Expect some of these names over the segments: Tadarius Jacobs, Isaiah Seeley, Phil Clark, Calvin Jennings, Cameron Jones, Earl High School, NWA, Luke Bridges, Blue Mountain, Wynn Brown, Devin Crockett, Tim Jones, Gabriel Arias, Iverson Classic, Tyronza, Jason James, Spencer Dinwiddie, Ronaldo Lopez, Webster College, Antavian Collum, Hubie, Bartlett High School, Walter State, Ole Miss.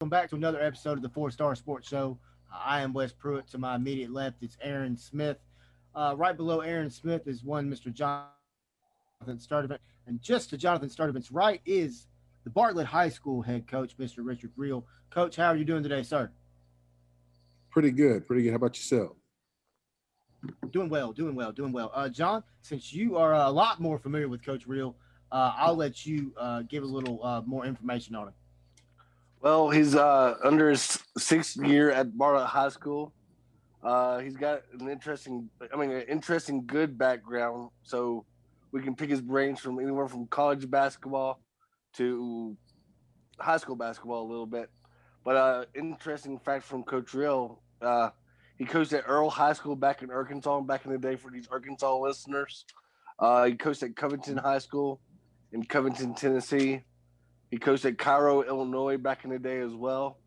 Welcome back to another episode of the Four Star Sports Show. I am Wes Pruitt. To my immediate left, it's Aaron Smith. Right below Aaron Smith is one Mr. Jonathan Sturtevant. And just to Jonathan Sturtevant's right is the Bartlett High School head coach, Mr. Richard Real. Coach, how are you doing today, sir? Pretty good. Pretty good. How about yourself? Doing well. Doing well. John, since you are a lot more familiar with Coach Real, I'll let you give a little more information on him. Well, he's under his sixth year at Barlow High School. He's got an interesting good background. So we can pick his brains from anywhere from college basketball to high school basketball a little bit. But interesting fact from Coach Real, he coached at Earl High School back in Arkansas back in the day for these Arkansas listeners. He coached at Covington High School in Covington, Tennessee. He coached at Cairo, Illinois back in the day as well.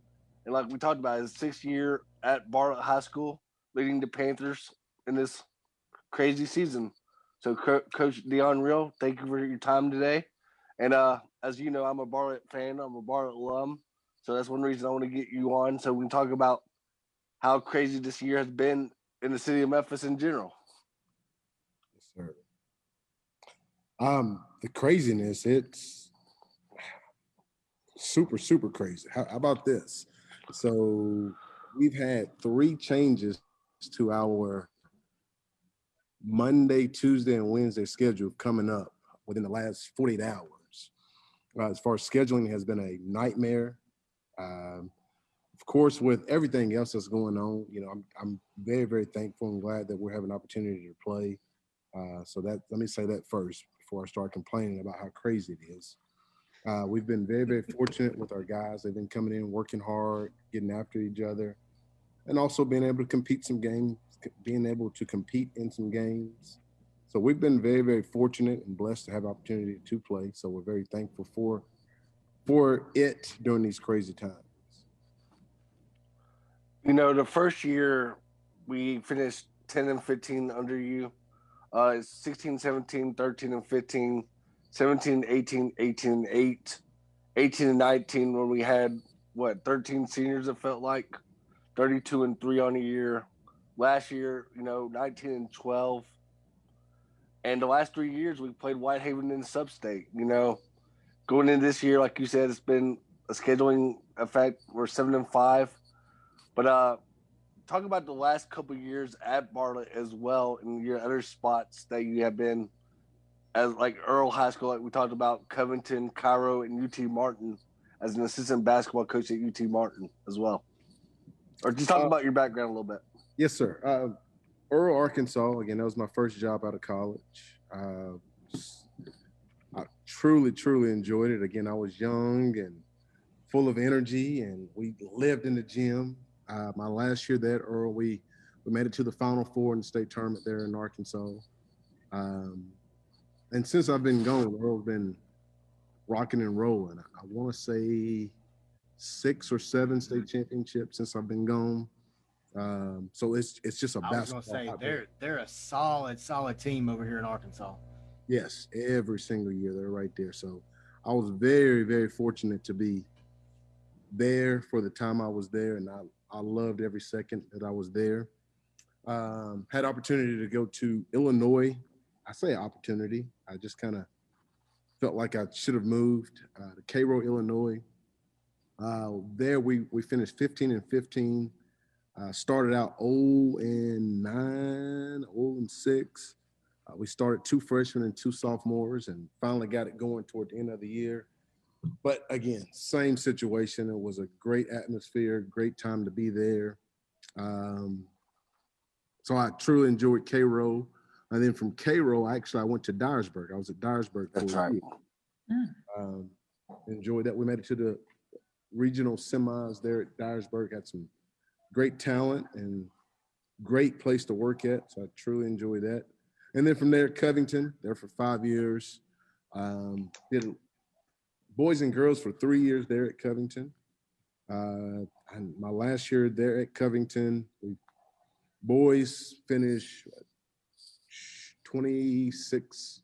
And like we talked about, his sixth year at Bartlett High School, leading the Panthers in this crazy season. So Coach Deon Real, thank you for your time today. And as you know, I'm a Bartlett fan. I'm a Bartlett alum. So that's one reason I want to get you on so we can talk about how crazy this year has been in the city of Memphis in general. Yes, sir. The craziness, it's super, super crazy. How about this? So we've had three changes to our Monday, Tuesday, and Wednesday schedule coming up within the last 48 hours. As far as scheduling has been a nightmare. Of course, with everything else that's going on, you know, I'm very, very thankful and glad that we're having an opportunity to play. So that, let me say that first before I start complaining about how crazy it is. We've been very, very fortunate with our guys. They've been coming in, working hard, getting after each other, and also being able to compete in some games. So we've been very, very fortunate and blessed to have opportunity to play. So we're very thankful for it during these crazy times. You know, the first year we finished 10-15 under you. It's 16-17, 13-15. 17-18, 18-8, 18-19 when we had, 13 seniors it felt like, 32-3 on a year. Last year, 19-12. And the last 3 years we played Whitehaven in sub-state, Going into this year, like you said, it's been a scheduling effect. We're 7-5. But talk about the last couple of years at Bartlett as well and your other spots that you have been as like Earl High School, like we talked about, Covington, Cairo, and UT Martin as an assistant basketball coach at UT Martin as well. Or just talk about your background a little bit. Yes, sir. Earl, Arkansas. Again, that was my first job out of college. I truly, truly enjoyed it. Again, I was young and full of energy, and we lived in the gym. My last year there, Earl, we made it to the Final Four in the state tournament there in Arkansas. And since I've been going, Earl's been rocking and rolling. I want to say 6 or 7 state championships since I've been gone. So it's just a basketball. I was going to say they're a solid team over here in Arkansas. Yes, every single year they're right there. So I was very, very fortunate to be there for the time I was there, and I loved every second that I was there. Had opportunity to go to Illinois. I say opportunity. I just kind of felt like I should have moved to Cairo, Illinois. There we finished 15-15. Started out 0-9, 0-6. We started 2 freshmen and 2 sophomores, and finally got it going toward the end of the year. But again, same situation. It was a great atmosphere, great time to be there. So I truly enjoyed Cairo. And then from Cairo, I went to Dyersburg. I was at Dyersburg for a year. Yeah. Enjoyed that. We made it to the regional semis there at Dyersburg. Got some great talent and great place to work at. So I truly enjoyed that. And then from there, Covington, there for 5 years. Did boys and girls for 3 years there at Covington. And my last year there at Covington, boys finished 26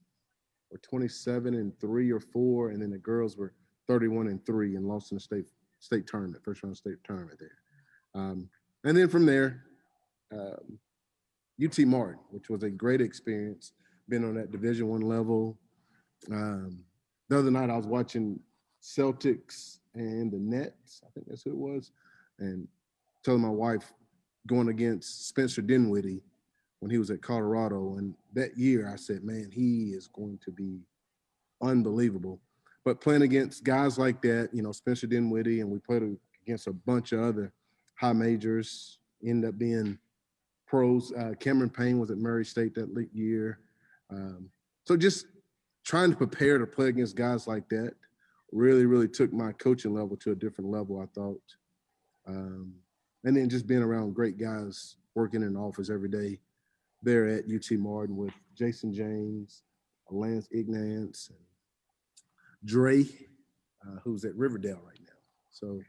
or 27-3 or 4, and then the girls were 31-3 and lost in the state state tournament, first round state tournament there. And then from there, UT Martin, which was a great experience, been on that Division I level. The other night I was watching Celtics and the Nets, I think that's who it was, and telling my wife going against Spencer Dinwiddie when he was at Colorado. And that year I said, man, he is going to be unbelievable. But playing against guys like that, you know, Spencer Dinwiddie, and we played against a bunch of other high majors, ended up being pros. Cameron Payne was at Murray State that year. So just trying to prepare to play against guys like that really, really took my coaching level to a different level, I thought. And then just being around great guys, working in the office every day there at UT Martin with Jason James, Lance Ignance, and Dre, who's at Riverdale right now. So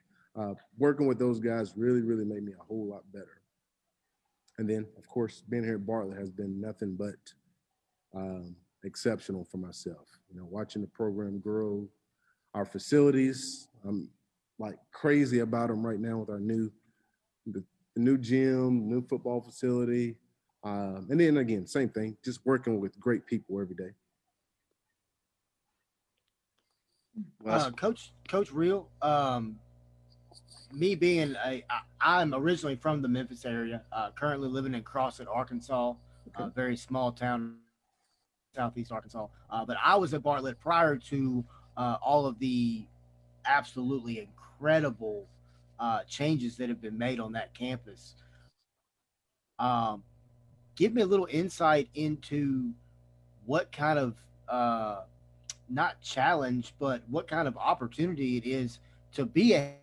working with those guys really, really made me a whole lot better. And then, of course, being here at Bartlett has been nothing but exceptional for myself. You know, watching the program grow, our facilities, I'm like crazy about them right now with our new gym, new football facility. And then again, same thing, just working with great people every day. Coach Real, me being I'm originally from the Memphis area, currently living in Crossett, Arkansas, okay. A very small town, southeast Arkansas. But I was at Bartlett prior to all of the absolutely incredible changes that have been made on that campus. Give me a little insight into what kind of not challenge, but what kind of opportunity it is to be a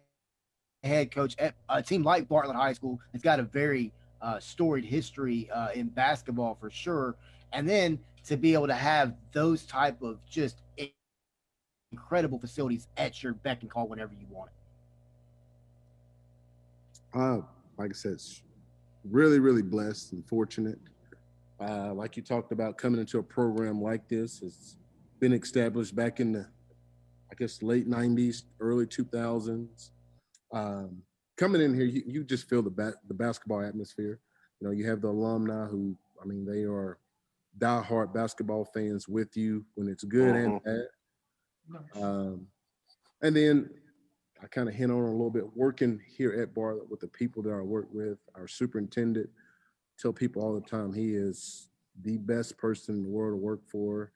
head coach at a team like Bartlett High School. It's got a very storied history in basketball for sure. And then to be able to have those type of just incredible facilities at your beck and call whenever you want it. Like I said, really, really blessed and fortunate. Like you talked about, coming into a program like this, it's been established back in the, I guess, late 90s, early 2000s. Coming in here, you just feel the basketball atmosphere. You know, you have the alumni who, I mean, they are diehard basketball fans with you when it's good and bad. Nice. And then I kind of hint on a little bit, working here at Bartlett with the people that I work with, our superintendent, tell people all the time, he is the best person in the world to work for,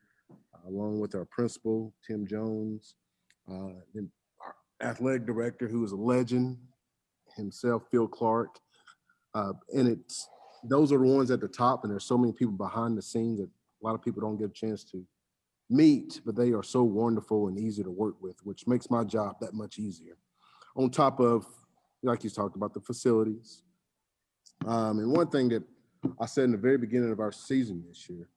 along with our principal, Tim Jones, and our athletic director, who is a legend himself, Phil Clark. And it's, those are the ones at the top, and there's so many people behind the scenes that a lot of people don't get a chance to meet, but they are so wonderful and easy to work with, which makes my job that much easier. On top of, like you talked about, the facilities. And one thing that I said in the very beginning of our season this year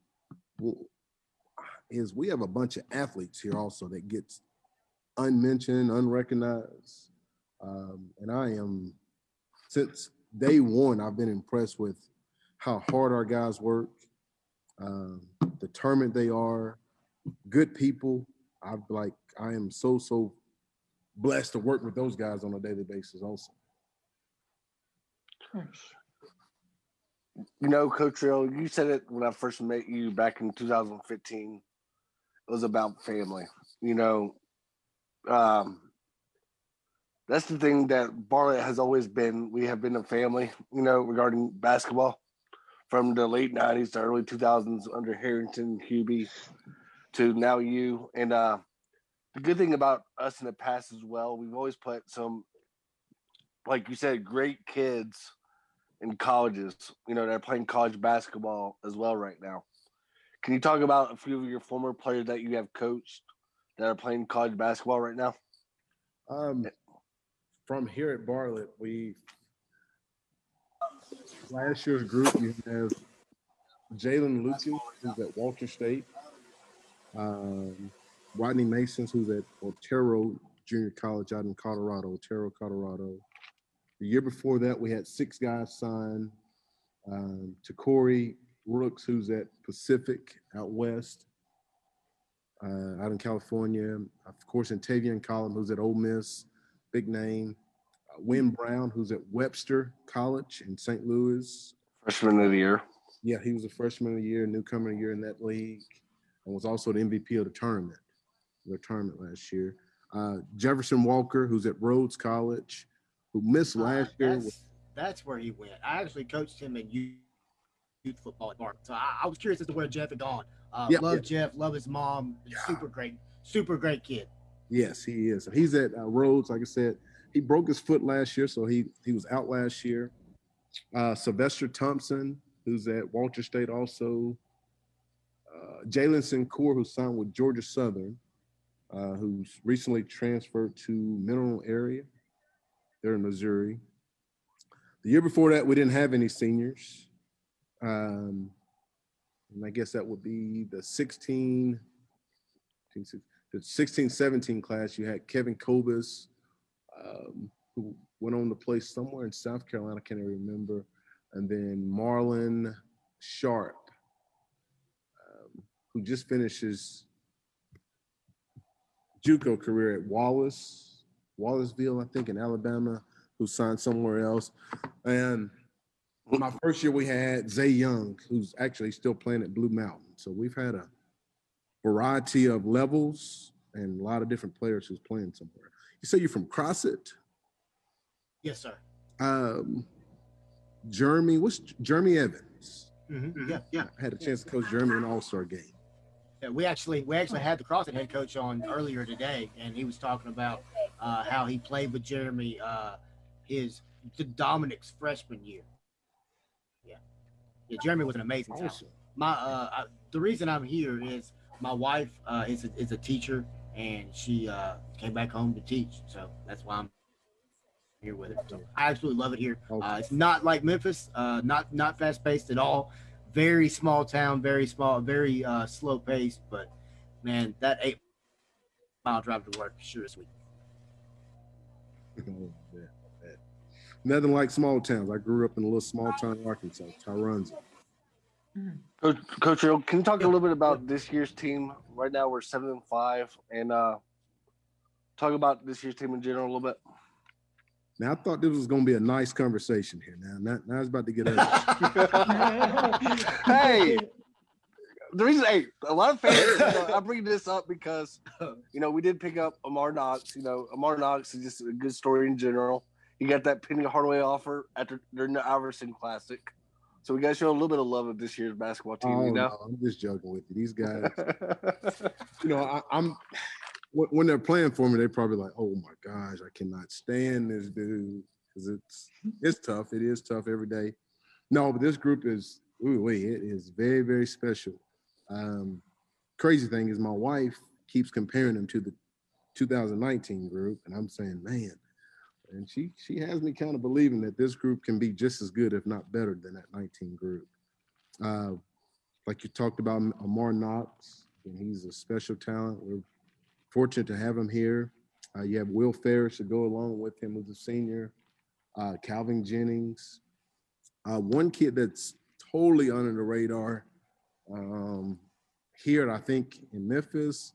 is we have a bunch of athletes here also that gets unmentioned, unrecognized. And I am, since day one, I've been impressed with how hard our guys work, determined they are, good people. I am so blessed to work with those guys on a daily basis also. You know, Coach Real, you said it when I first met you back in 2015. It was about family. You know, that's the thing that Bartlett has always been. We have been a family, you know, regarding basketball from the late 90s to early 2000s under Harrington, Hubie, to now you. And the good thing about us in the past as well, we've always put some, like you said, great kids in colleges, you know, that are playing college basketball as well right now. Can you talk about a few of your former players that you have coached that are playing college basketball right now? From here at Bartlett, last year's group, you have Jalen Lucas, who's at Walter State. Rodney Masons, who's at Otero Junior College out in Colorado. The year before that, we had 6 guys sign to Corey Rooks, who's at Pacific out west, out in California. Of course, Antavian Collum, who's at Ole Miss. big name. Wynn Brown, who's at Webster College in St. Louis. Freshman of the year. Yeah, he was a freshman of the year, newcomer of the year in that league, and was also the MVP of the tournament last year. Jefferson Walker, who's at Rhodes College, who missed last year. That's where he went. I actually coached him in youth football at Barton. So I was curious as to where Jeff had gone. Jeff, love his mom. Yeah. Super great kid. Yes, he is. So he's at Rhodes. Like I said, he broke his foot last year, so he was out last year. Sylvester Thompson, who's at Walter State also. Jalen Sincour, who signed with Georgia Southern, who's recently transferred to Mineral Area. They're in Missouri. The year before that, we didn't have any seniors. And I guess that would be the 16-17 class. You had Kevin Kobus, who went on to play somewhere in South Carolina, I can't remember. And then Marlon Sharp, who just finished his JUCO career at Wallaceville, I think, in Alabama, who signed somewhere else. And my first year we had Zay Young, who's actually still playing at Blue Mountain. So we've had a variety of levels and a lot of different players who's playing somewhere. You say you're from Crossett? Yes, sir. Jeremy Evans. Mm-hmm. Yeah. I had a chance to coach Jeremy in an All-Star game. Yeah, we actually had the Crossett head coach on earlier today, and he was talking about how he played with Jeremy Dominic's freshman year. Yeah, Jeremy was an amazing talent. The reason I'm here is my wife is a teacher, and she came back home to teach, so that's why I'm here with her. So I absolutely love it here. It's not like Memphis, not fast-paced at all. Very small town, very slow-paced, but, man, that 8-mile drive to work sure is sweet. Nothing like small towns. I grew up in a little small town in Arkansas, Tyronza. Coach Real, can you talk a little bit about this year's team? Right now we're 7-5, and talk about this year's team in general a little bit. Now I thought this was going to be a nice conversation here. Now it's about to get ugly. Hey, a lot of fans. I bring this up because we did pick up Amar Knox. Amar Knox is just a good story in general. You got that Penny Hardaway offer after during the Iverson Classic. So we got to show a little bit of love of this year's basketball team, No, I'm just joking with you. These guys, I'm when they're playing for me, they're probably like, oh, my gosh, I cannot stand this dude because it's tough. It is tough every day. No, but this group is, it is very, very special. Crazy thing is my wife keeps comparing them to the 2019 group, and I'm saying, man. And she has me kind of believing that this group can be just as good, if not better, than that 19 group. Like you talked about, Amar Knox, and he's a special talent. We're fortunate to have him here. You have Will Ferris to go along with him as a senior, Calvin Jennings. One kid that's totally under the radar here, I think, in Memphis,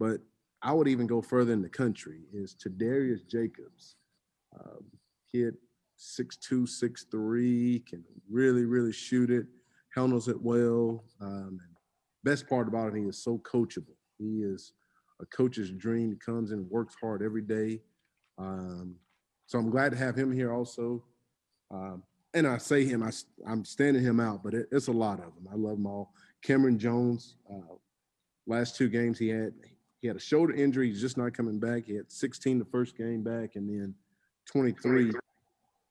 but I would even go further in the country, is Tadarius Jacobs. Kid 6'2", 6'3", can really, really shoot it, handles it well. And best part about him, he is so coachable. He is a coach's dream. He comes and works hard every day. So I'm glad to have him here also. And I say him, I'm standing him out, but it's a lot of them. I love them all. Cameron Jones, last two games he had a shoulder injury. He's just not coming back. He had 16 the first game back, and then 23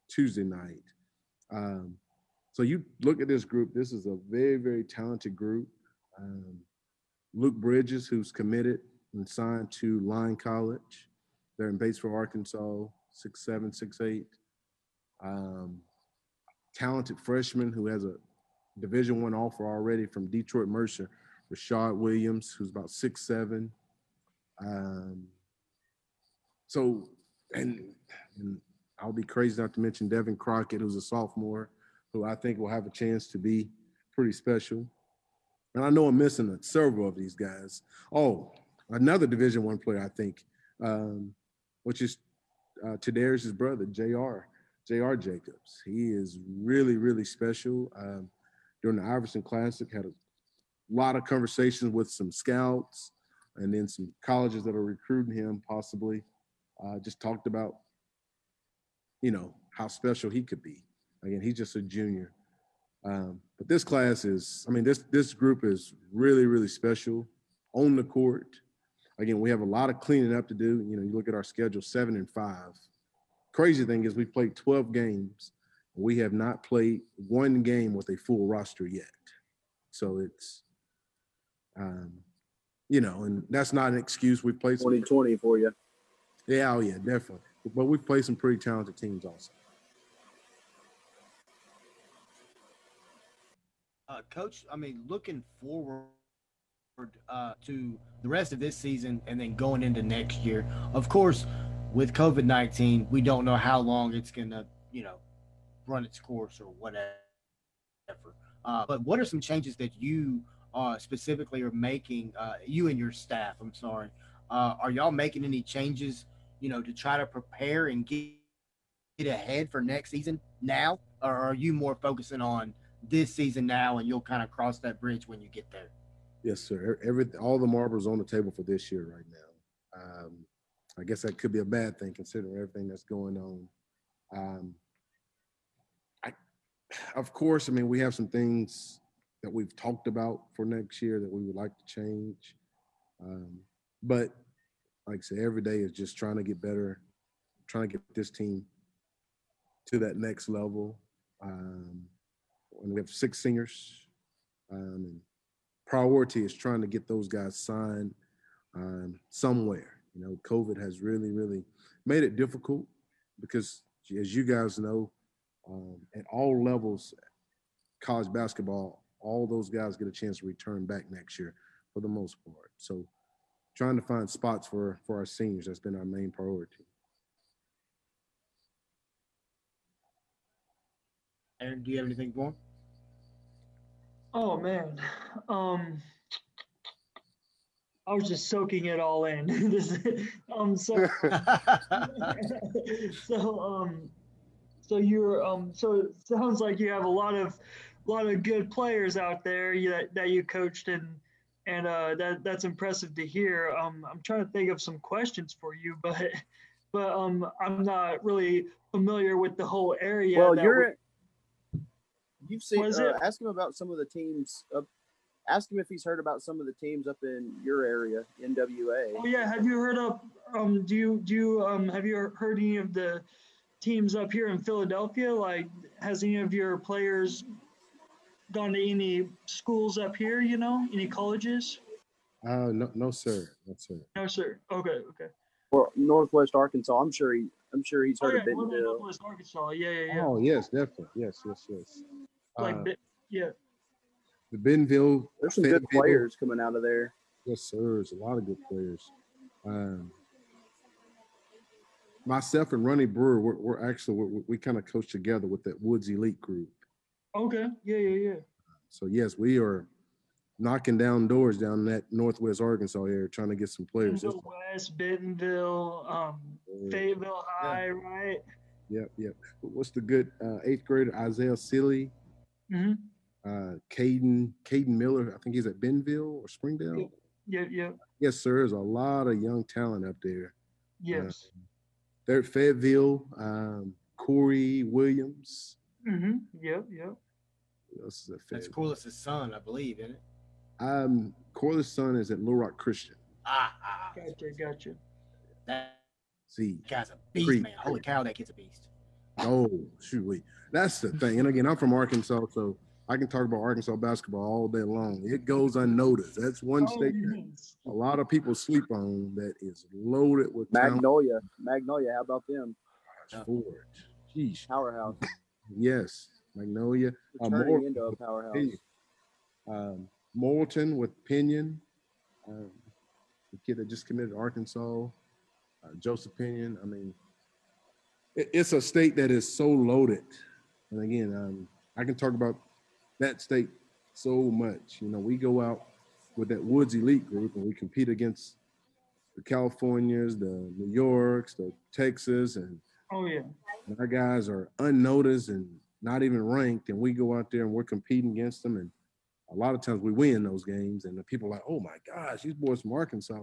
Tuesday night. So you look at this group. This is a very, very talented group. Luke Bridges, who's committed and signed to Lyon College. They're in Batesville, Arkansas, 6'7", 6'8". Talented freshman who has a Division I offer already from Detroit Mercer, Rashad Williams, who's about 6'7". And I'll be crazy not to mention Devin Crockett, who's a sophomore, who I think will have a chance to be pretty special. And I know I'm missing several of these guys. Oh, another Division I player, I think, which is to Darius's brother, J.R. Jacobs. He is really, really special. During the Iverson Classic, had a lot of conversations with some scouts and then some colleges that are recruiting him possibly. Just talked about, you know, how special he could be. Again, he's just a junior. But this class is, I mean, this group is really, really special on the court. Again, we have a lot of cleaning up to do. You know, you look at our schedule, 7-5. Crazy thing is we've played 12 games. We have not played one game with a full roster yet. So it's, you know, and that's not an excuse. We played 2020 for you. Yeah, oh yeah, definitely. But we've played some pretty talented teams also. Coach, I mean, looking forward to the rest of this season and then going into next year, of course, with COVID-19, we don't know how long it's going to, you know, run its course or whatever. But what are some changes that you specifically are making, you and your staff, I'm sorry. Are y'all making any changes, you know, to try to prepare and get ahead for next season now? Or are you more focusing on this season now and you'll kind of cross that bridge when you get there? Yes, sir. All the marbles on the table for this year right now. I guess that could be a bad thing considering everything that's going on. Of course, I mean, we have some things that we've talked about for next year that we would like to change. But like I said, every day is just trying to get better, trying to get this team to that next level. And we have 6 seniors. And priority is trying to get those guys signed somewhere. You know, COVID has really, really made it difficult because, as you guys know, at all levels, college basketball, all those guys get a chance to return back next year for the most part. So trying to find spots for our seniors, that's been our main priority. Aaron, do you have anything for him? Oh, man. I was just soaking it all in. So you're so it sounds like you have a lot of good players out there that you coached and that's impressive to hear. I'm trying to think of some questions for you, but I'm not really familiar with the whole area. Well, you've seen. Ask him about some of the teams up. Ask him if he's heard about some of the teams up in your area, NWA. Oh yeah, have you heard of? Have you heard any of the teams up here in Philadelphia? Like, has any of your players gone to any schools up here, you know, any colleges? No, sir. Okay. Well, Northwest Arkansas, I'm sure he's heard of Bentonville. Northwest Arkansas, yeah. Oh, yes, definitely. Yes. The Bentonville. There's some good players coming out of there. Yes, sir. There's a lot of good players. Myself and Ronnie Brewer, we kind of coach together with that Woods Elite group. Okay. Yeah. So yes, we are knocking down doors down in that Northwest Arkansas area, trying to get some players. Bentonville, Fayetteville High, right? Yep. What's the good 8th grader Isaiah Seeley? Mm-hmm. Caden Miller, I think he's at Bentonville or Springdale. Yeah. Yes, sir. There's a lot of young talent up there. Yes. They're at Fayetteville, Corey Williams. Mm-hmm. Yep. That's Corliss' son, I believe, isn't it? Corliss' son is at Little Rock Christian. Ah. Gotcha. That guy's a beast, man. Holy cow, that kid's a beast. Oh, shoot, wait. That's the thing. And again, I'm from Arkansas, so I can talk about Arkansas basketball all day long. It goes unnoticed. That's one state that a lot of people sleep on that is loaded with Magnolia. Talent. Magnolia, how about them? Ford. Jeez. Powerhouse. Yes, Magnolia. Turning into a powerhouse. Morton with Pinion. The kid that just committed to Arkansas. Joseph Pinion. I mean, it's a state that is so loaded. And again, I can talk about that state so much. You know, we go out with that Woods Elite group and we compete against the Californias, the New Yorks, the Texas, and oh yeah, and our guys are unnoticed and not even ranked, and we go out there and we're competing against them, and a lot of times we win those games, and the people are like, oh my gosh, these boys from Arkansas,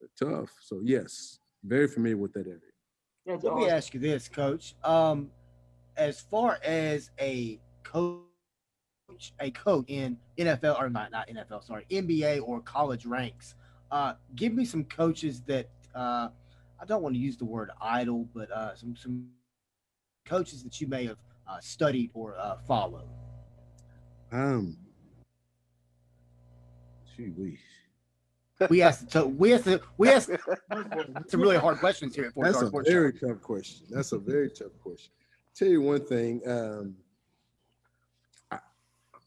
they're tough. So yes, very familiar with that area. That's awesome. Let me ask you this, Coach. As far as a coach in NFL, or not NFL, sorry, NBA or college ranks, give me some coaches that I don't want to use the word idol, but some coaches that you may have studied or followed. Gee whiz. We asked some really hard questions here. That's a very tough question. I'll tell you one thing.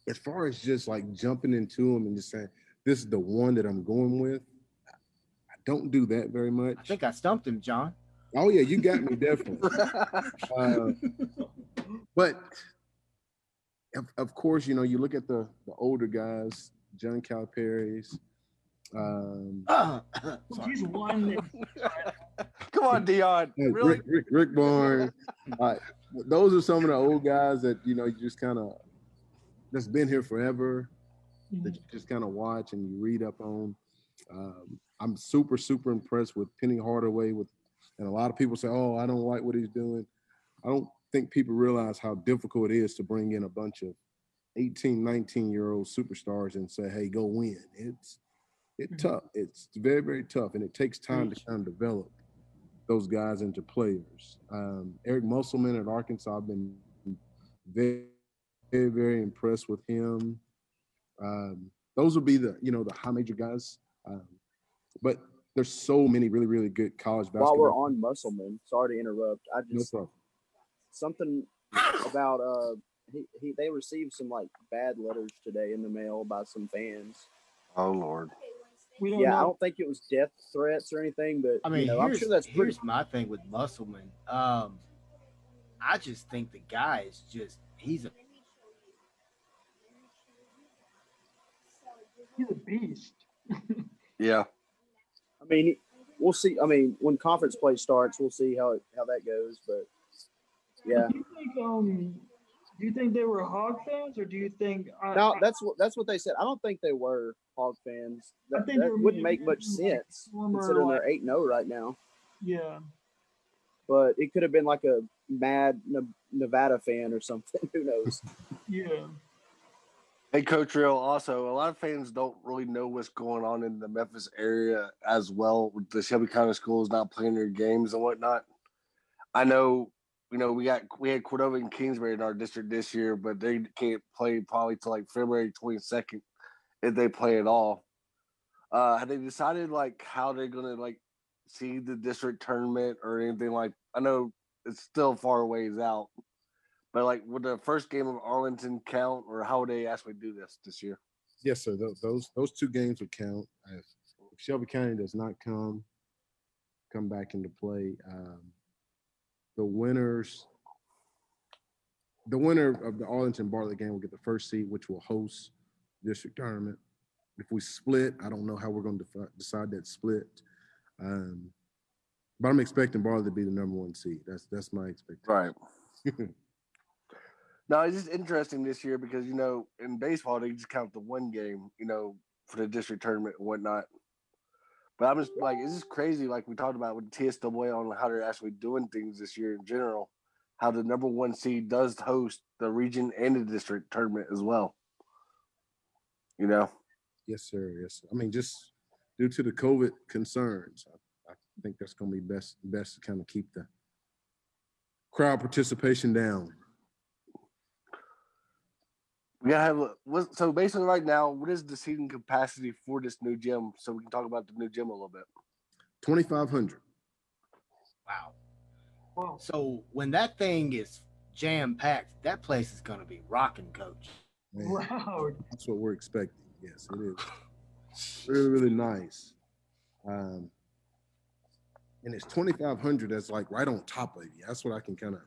As far as just like jumping into them and just saying, this is the one that I'm going with, I don't do that very much. I think I stumped him, John. Oh, yeah, you got me, definitely. But, of course, you know, you look at the older guys, John Calipari's. He's one. Come on, Deon. Really? Rick Barnes. Those are some of the old guys that, you know, you just kind of, that's been here forever, that you just kind of watch and you read up on. I'm super, super impressed with Penny Hardaway. And a lot of people say, oh, I don't like what he's doing. I don't think people realize how difficult it is to bring in a bunch of 18, 19-year-old superstars and say, hey, go win. It's tough. It's very, very tough, and it takes time to kind of develop those guys into players. Eric Musselman at Arkansas, I've been very, very, very impressed with him. Those would be the high major guys. But there's so many really, really good college basketball. While we're on Musselman, sorry to interrupt. I just something about they received some like bad letters today in the mail by some fans. Oh Lord. I don't think it was death threats or anything, but I mean, I'm sure that's pretty. Here's my thing with Musselman. I just think the guy is he's a beast. Yeah. I mean, we'll see. I mean, when conference play starts, we'll see how that goes. But yeah. Do you think they were Hog fans, or do you think? No, that's what they said. I don't think they were Hog fans. That wouldn't make much sense considering they're 8-0 right now. Yeah, but it could have been like a mad Nevada fan or something. Who knows? Yeah. Hey, Coach Real. Also, a lot of fans don't really know what's going on in the Memphis area as well. The Shelby County schools not playing their games and whatnot. I know. You know, we had Cordova and Kingsbury in our district this year, but they can't play probably till like February 22nd if they play at all. Have they decided like how they're gonna like see the district tournament or anything? Like, I know it's still far ways out, but like would the first game of Arlington count, or how would they actually do this year? Yes, sir. Those two games would count. If Shelby County does not come back into play. The winner of the Arlington Bartlett game will get the first seed, which will host district tournament. If we split, I don't know how we're going to decide that split. But I'm expecting Bartlett to be the number one seed. That's my expectation. Right. Now, it's just interesting this year because, you know, in baseball, they just count the one game, you know, for the district tournament and whatnot. But I'm just like, it's just crazy, like we talked about with TSAA on how they're actually doing things this year in general, how the number one seed does host the region and the district tournament as well. You know? Yes, sir. Yes, sir. I mean, just due to the COVID concerns, I think that's going to be best to kind of keep the crowd participation down. We gotta have so basically right now, what is the seating capacity for this new gym? So we can talk about the new gym a little bit. 2,500. Wow. So when that thing is jam packed, that place is gonna be rocking, Coach. Man, wow. That's what we're expecting. Yes, it is. Really, really nice. And it's 2,500. That's like right on top of you. That's what I can kind of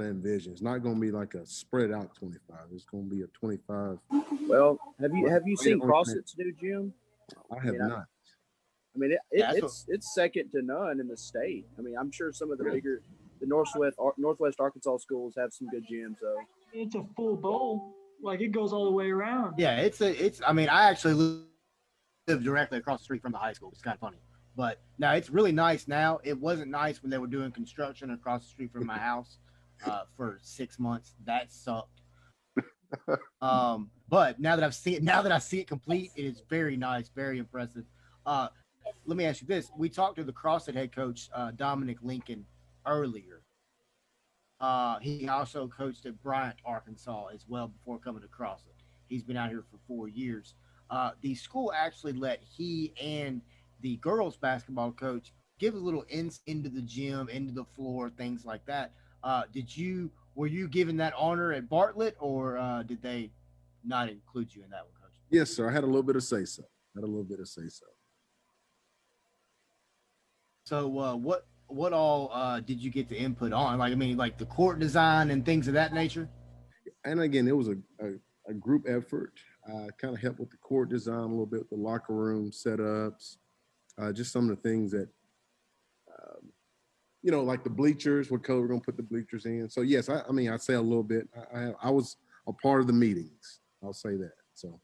envision. It's not going to be like a spread out 25. It's going to be a 25. Well, have you seen CrossFit's new gym? I have not. I I mean, it's second to none in the state. I mean, I'm sure some of the bigger, the Northwest Arkansas schools have some good gyms, though. It's a full bowl. Like, it goes all the way around. Yeah, I mean, I actually live directly across the street from the high school. It's kind of funny. But now it's really nice now. It wasn't nice when they were doing construction across the street from my house for 6 months. That sucked. But now that I see it complete, it is very nice, very impressive. Let me ask you this. We talked to the CrossFit head coach, Dominic Lincoln, earlier. He also coached at Bryant, Arkansas, as well before coming to CrossFit. He's been out here for 4 years. The school actually let he and the girls basketball coach give a little into the gym, into the floor, things like that. Were you given that honor at Bartlett, or did they not include you in that one, Coach? Yes, sir. I had a little bit of say-so. So what all did you get the input on? Like, I mean, like the court design and things of that nature? And again, it was a group effort. I kind of helped with the court design a little bit, with the locker room setups, just some of the things that, you know, like the bleachers, what color we're going to put the bleachers in. So, yes, I mean, I'd say a little bit. I was a part of the meetings. I'll say that. So.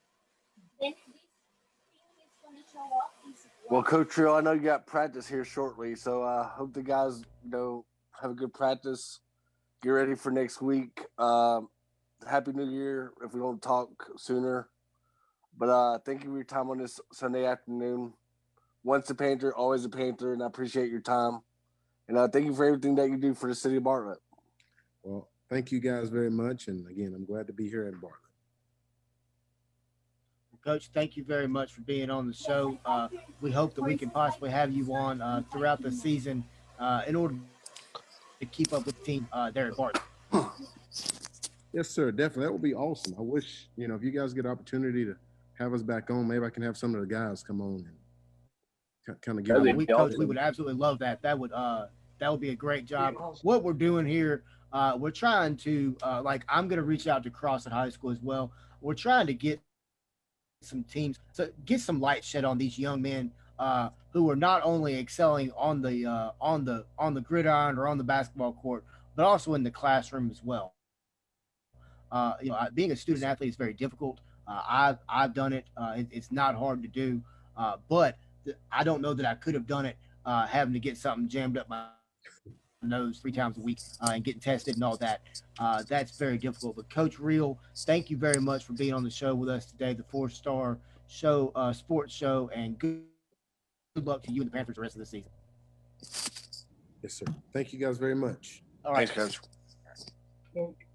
Well, Coach Real, I know you got practice here shortly, so I hope the guys, you know, have a good practice. Get ready for next week. Happy New Year if we don't talk sooner. But thank you for your time on this Sunday afternoon. Once a Panther, always a Panther, and I appreciate your time. And thank you for everything that you do for the city of Bartlett. Well, thank you guys very much, and again, I'm glad to be here in Bartlett. Coach, thank you very much for being on the show. We hope that we can possibly have you on throughout the season in order to keep up with the team there at Bartlett. Yes, sir, definitely. That would be awesome. I wish, you know, if you guys get an opportunity to have us back on, maybe I can have some of the guys come on and kind of get on. Coach, we would absolutely love that. That would be a great job. What we're doing here, we're trying to, like, I'm going to reach out to CrossFit High School as well. We're trying to get some teams to get some light shed on these young men who are not only excelling on the gridiron or on the basketball court, but also in the classroom as well. You know, being a student athlete is very difficult. I've done it. It's not hard to do, but I don't know that I could have done it having to get something jammed up my nose 3 times a week and getting tested and all that. That's very difficult. But Coach Real, thank you very much for being on the show with us today, the 4-star show, sports show, and good luck to you and the Panthers the rest of the season. Yes, sir. Thank you guys very much. All right. Thanks, Coach.